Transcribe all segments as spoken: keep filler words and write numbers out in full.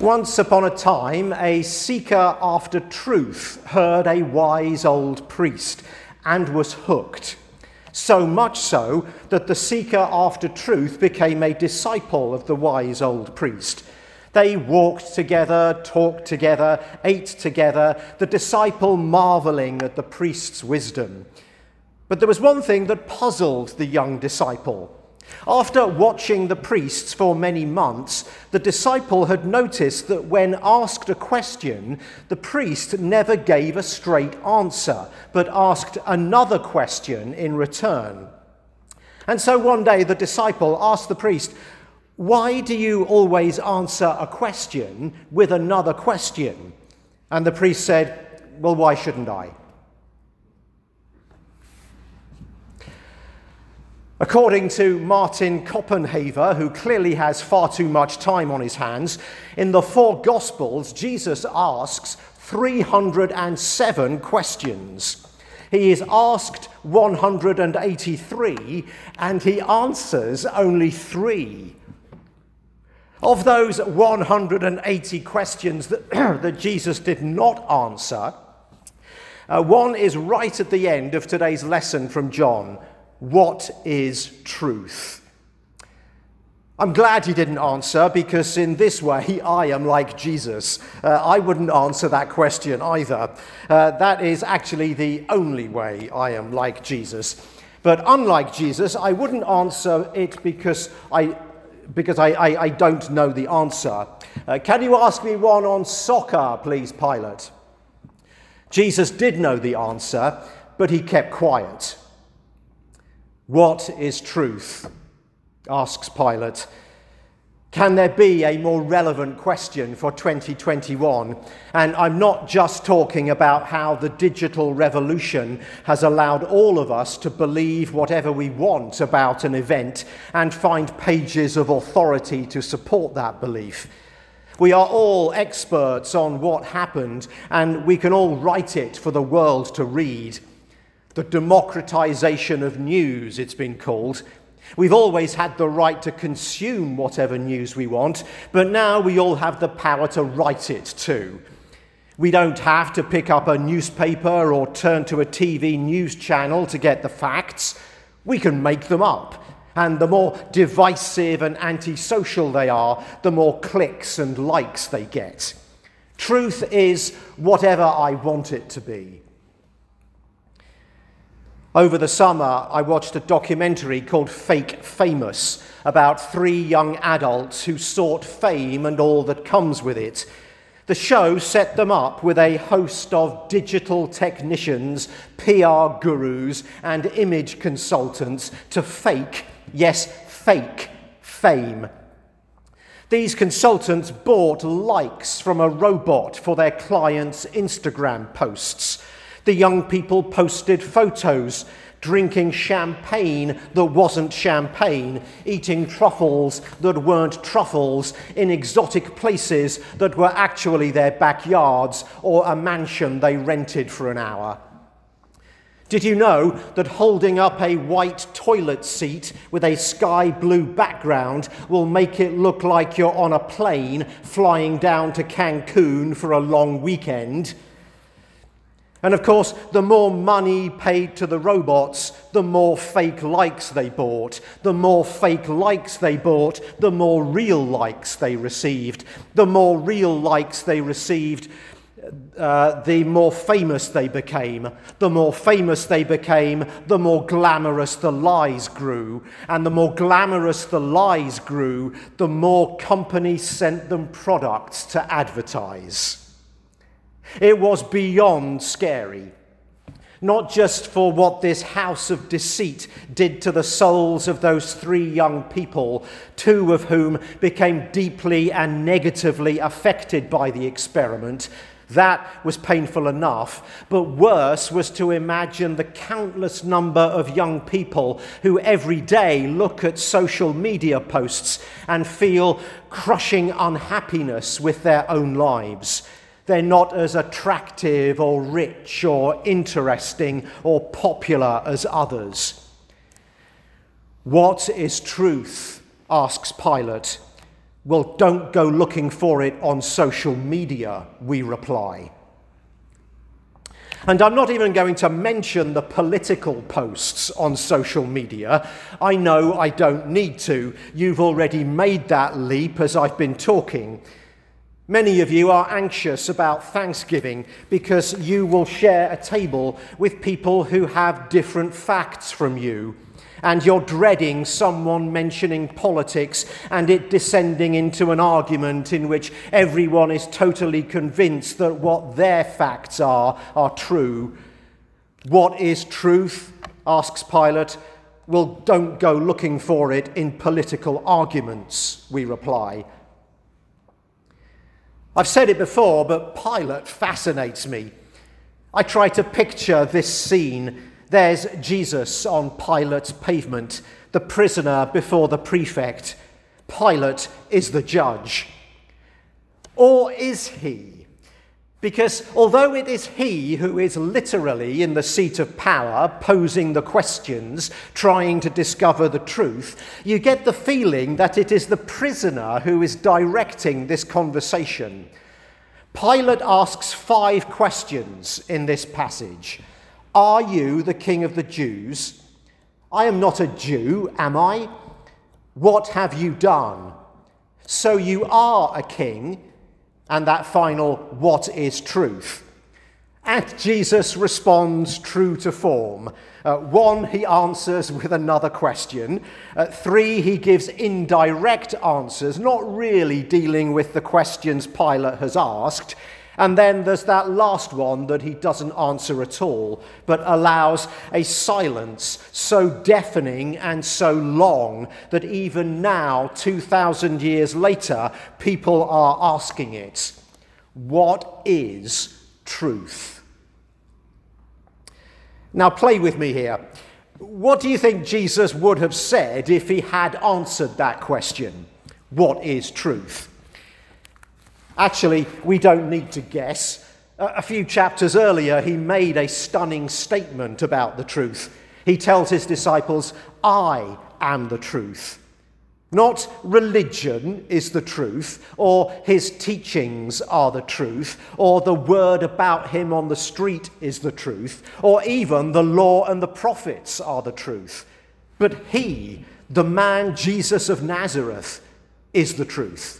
Once upon a time, a seeker after truth heard a wise old priest and was hooked. So much so that the seeker after truth became a disciple of the wise old priest. They walked together, talked together, ate together, the disciple marveling at the priest's wisdom. But there was one thing that puzzled the young disciple. After watching the priests for many months, the disciple had noticed that when asked a question, the priest never gave a straight answer, but asked another question in return. And so one day the disciple asked the priest, "Why do you always answer a question with another question?" And the priest said, "Well, why shouldn't I?" According to Martin Koppenhaver, who clearly has far too much time on his hands, in the four Gospels, Jesus asks three hundred seven questions. He is asked one hundred eighty-three, and he answers only three. Of those one hundred eighty questions that, that Jesus did not answer, uh, one is right at the end of today's lesson from John. What is truth? I'm glad he didn't answer, because in this way I am like Jesus. Uh, I wouldn't answer that question either. Uh, that is actually the only way I am like Jesus. But unlike Jesus, I wouldn't answer it because I because I, I, I don't know the answer. Uh, can you ask me one on soccer, please, Pilate? Jesus did know the answer, but he kept quiet. What is truth? Asks Pilate. Can there be a more relevant question for twenty twenty-one? And I'm not just talking about how the digital revolution has allowed all of us to believe whatever we want about an event and find pages of authority to support that belief. We are all experts on what happened, and we can all write it for the world to read. The democratization of news, it's been called. We've always had the right to consume whatever news we want, but now we all have the power to write it too. We don't have to pick up a newspaper or turn to a T V news channel to get the facts. We can make them up. And the more divisive and antisocial they are, the more clicks and likes they get. Truth is whatever I want it to be. Over the summer, I watched a documentary called Fake Famous about three young adults who sought fame and all that comes with it. The show set them up with a host of digital technicians, P R gurus, and image consultants to fake, yes, fake fame. These consultants bought likes from a robot for their clients' Instagram posts. The young people posted photos, drinking champagne that wasn't champagne, eating truffles that weren't truffles, in exotic places that were actually their backyards or a mansion they rented for an hour. Did you know that holding up a white toilet seat with a sky blue background will make it look like you're on a plane flying down to Cancun for a long weekend? And of course, the more money paid to the robots, the more fake likes they bought. The more fake likes they bought, the more real likes they received. The more real likes they received, uh, the more famous they became. The more famous they became, the more glamorous the lies grew. And the more glamorous the lies grew, the more companies sent them products to advertise. It was beyond scary, not just for what this house of deceit did to the souls of those three young people, two of whom became deeply and negatively affected by the experiment. That was painful enough, but worse was to imagine the countless number of young people who every day look at social media posts and feel crushing unhappiness with their own lives. They're not as attractive or rich or interesting or popular as others. What is truth? Asks Pilate. Well, don't go looking for it on social media, we reply. And I'm not even going to mention the political posts on social media. I know I don't need to. You've already made that leap as I've been talking. Many of you are anxious about Thanksgiving because you will share a table with people who have different facts from you, and you're dreading someone mentioning politics and it descending into an argument in which everyone is totally convinced that what their facts are, are true. What is truth? Asks Pilate. Well, don't go looking for it in political arguments, we reply. I've said it before, but Pilate fascinates me. I try to picture this scene. There's Jesus on Pilate's pavement, the prisoner before the prefect. Pilate is the judge. Or is he? Because although it is he who is literally in the seat of power, posing the questions, trying to discover the truth, you get the feeling that it is the prisoner who is directing this conversation. Pilate asks five questions in this passage. Are you the king of the Jews? I am not a Jew, am I? What have you done? So you are a king. And that final, what is truth? And Jesus responds true to form. Uh, one, he answers with another question. Uh, three, he gives indirect answers, not really dealing with the questions Pilate has asked. And then there's that last one that he doesn't answer at all, but allows a silence so deafening and so long that even now, two thousand years later, people are asking it. What is truth? Now play with me here. What do you think Jesus would have said if he had answered that question? What is truth? Actually, we don't need to guess. A few chapters earlier, he made a stunning statement about the truth. He tells his disciples, I am the truth. Not religion is the truth, or his teachings are the truth, or the word about him on the street is the truth, or even the law and the prophets are the truth. But he, the man Jesus of Nazareth, is the truth.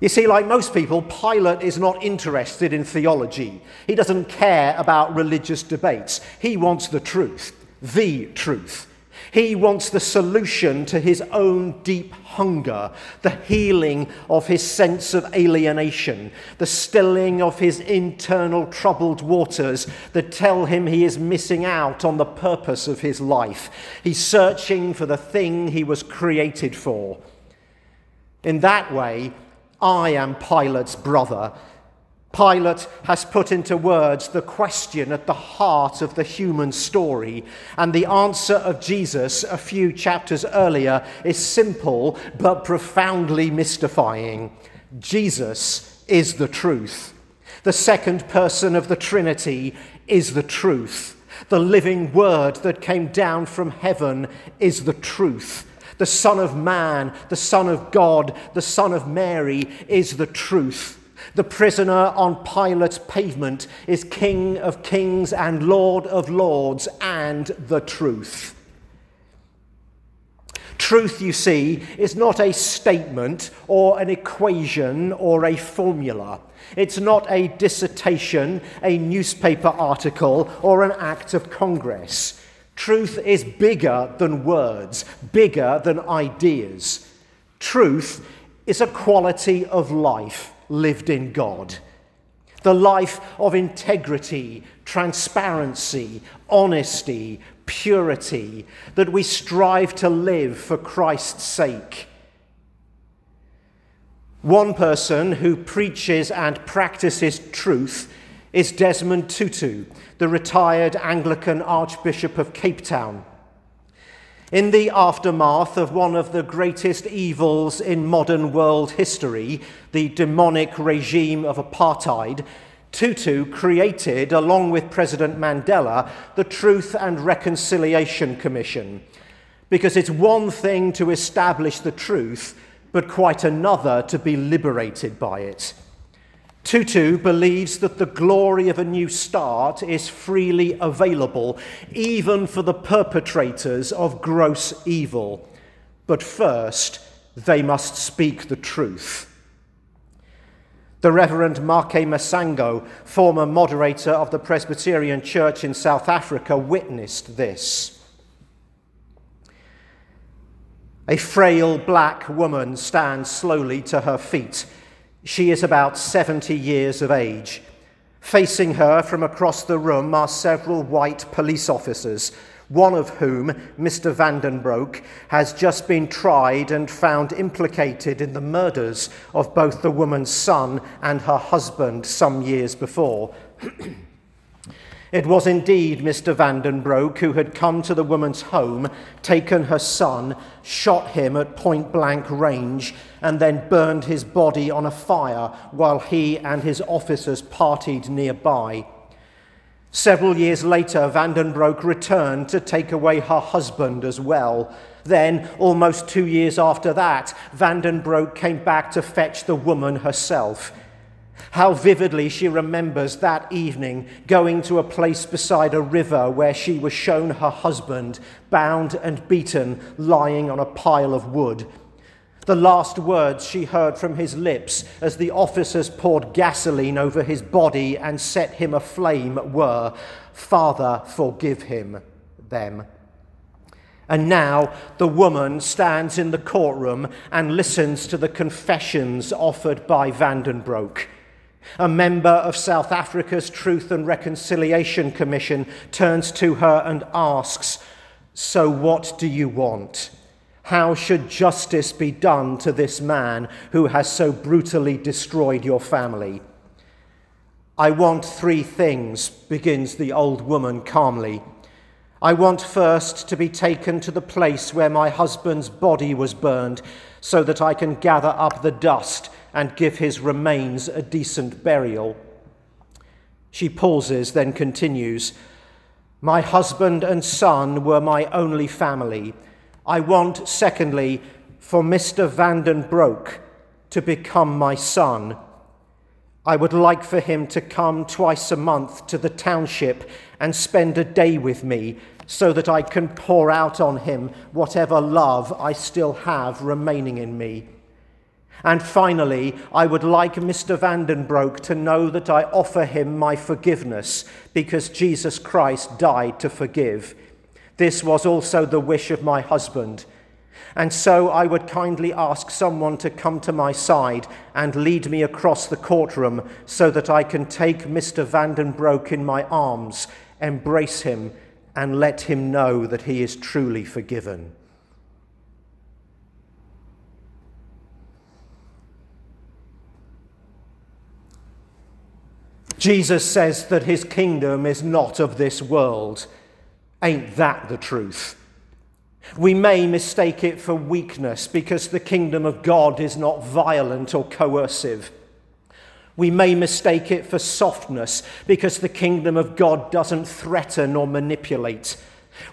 You see, like most people, Pilate is not interested in theology. He doesn't care about religious debates. He wants the truth, the truth. He wants the solution to his own deep hunger, the healing of his sense of alienation, the stilling of his internal troubled waters that tell him he is missing out on the purpose of his life. He's searching for the thing he was created for. In that way, I am Pilate's brother. Pilate has put into words the question at the heart of the human story, and the answer of Jesus a few chapters earlier is simple but profoundly mystifying. Jesus is the truth. The second person of the Trinity is the truth. The living word that came down from heaven is the truth. The Son of Man, the Son of God, the Son of Mary is the truth. The prisoner on Pilate's pavement is King of Kings and Lord of Lords and the truth. Truth, you see, is not a statement or an equation or a formula. It's not a dissertation, a newspaper article, or an act of Congress. Truth is bigger than words, bigger than ideas. Truth is a quality of life lived in God. The life of integrity, transparency, honesty, purity, that we strive to live for Christ's sake. One person who preaches and practices truth is Desmond Tutu, the retired Anglican Archbishop of Cape Town. In the aftermath of one of the greatest evils in modern world history, the demonic regime of apartheid, Tutu created, along with President Mandela, the Truth and Reconciliation Commission. Because it's one thing to establish the truth, but quite another to be liberated by it. Tutu believes that the glory of a new start is freely available, even for the perpetrators of gross evil. But first, they must speak the truth. The Reverend Marke Masango, former moderator of the Presbyterian Church in South Africa, witnessed this. A frail black woman stands slowly to her feet. She is about seventy years of age. Facing her from across the room are several white police officers, one of whom, Mister Vandenbroek, has just been tried and found implicated in the murders of both the woman's son and her husband some years before. It was indeed Mister Vandenbroek who had come to the woman's home, taken her son, shot him at point-blank range, and then burned his body on a fire while he and his officers partied nearby. Several years later, Vandenbroek returned to take away her husband as well. Then, almost two years after that, Vandenbroek came back to fetch the woman herself. How vividly she remembers that evening, going to a place beside a river where she was shown her husband, bound and beaten, lying on a pile of wood. The last words she heard from his lips as the officers poured gasoline over his body and set him aflame were, "Father, forgive him, them." And now the woman stands in the courtroom and listens to the confessions offered by Vandenbroek. A member of South Africa's Truth and Reconciliation Commission turns to her and asks, "So what do you want? How should justice be done to this man who has so brutally destroyed your family?" "I want three things," begins the old woman calmly. "I want first to be taken to the place where my husband's body was burned, so that I can gather up the dust and give his remains a decent burial." She pauses, then continues, "My husband and son were my only family. I want, secondly, for Mister Vandenbroek to become my son. I would like for him to come twice a month to the township and spend a day with me, so that I can pour out on him whatever love I still have remaining in me. And finally, I would like Mister Vandenbroek to know that I offer him my forgiveness, because Jesus Christ died to forgive. This was also the wish of my husband. And so I would kindly ask someone to come to my side and lead me across the courtroom, so that I can take Mister Vandenbroek in my arms, embrace him, and let him know that he is truly forgiven." Jesus says that his kingdom is not of this world. Ain't that the truth? We may mistake it for weakness, because the kingdom of God is not violent or coercive. We may mistake it for softness, because the kingdom of God doesn't threaten or manipulate.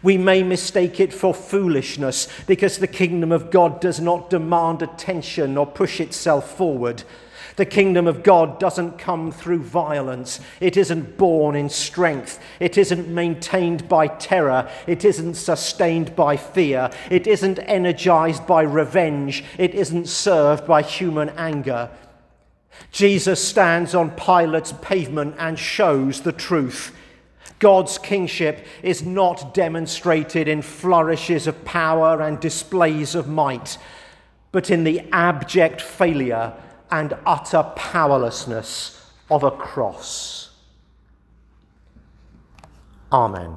We may mistake it for foolishness, because the kingdom of God does not demand attention or push itself forward. The kingdom of God doesn't come through violence. It isn't born in strength. It isn't maintained by terror. It isn't sustained by fear. It isn't energized by revenge. It isn't served by human anger. Jesus stands on Pilate's pavement and shows the truth. God's kingship is not demonstrated in flourishes of power and displays of might, but in the abject failure and utter powerlessness of a cross. Amen.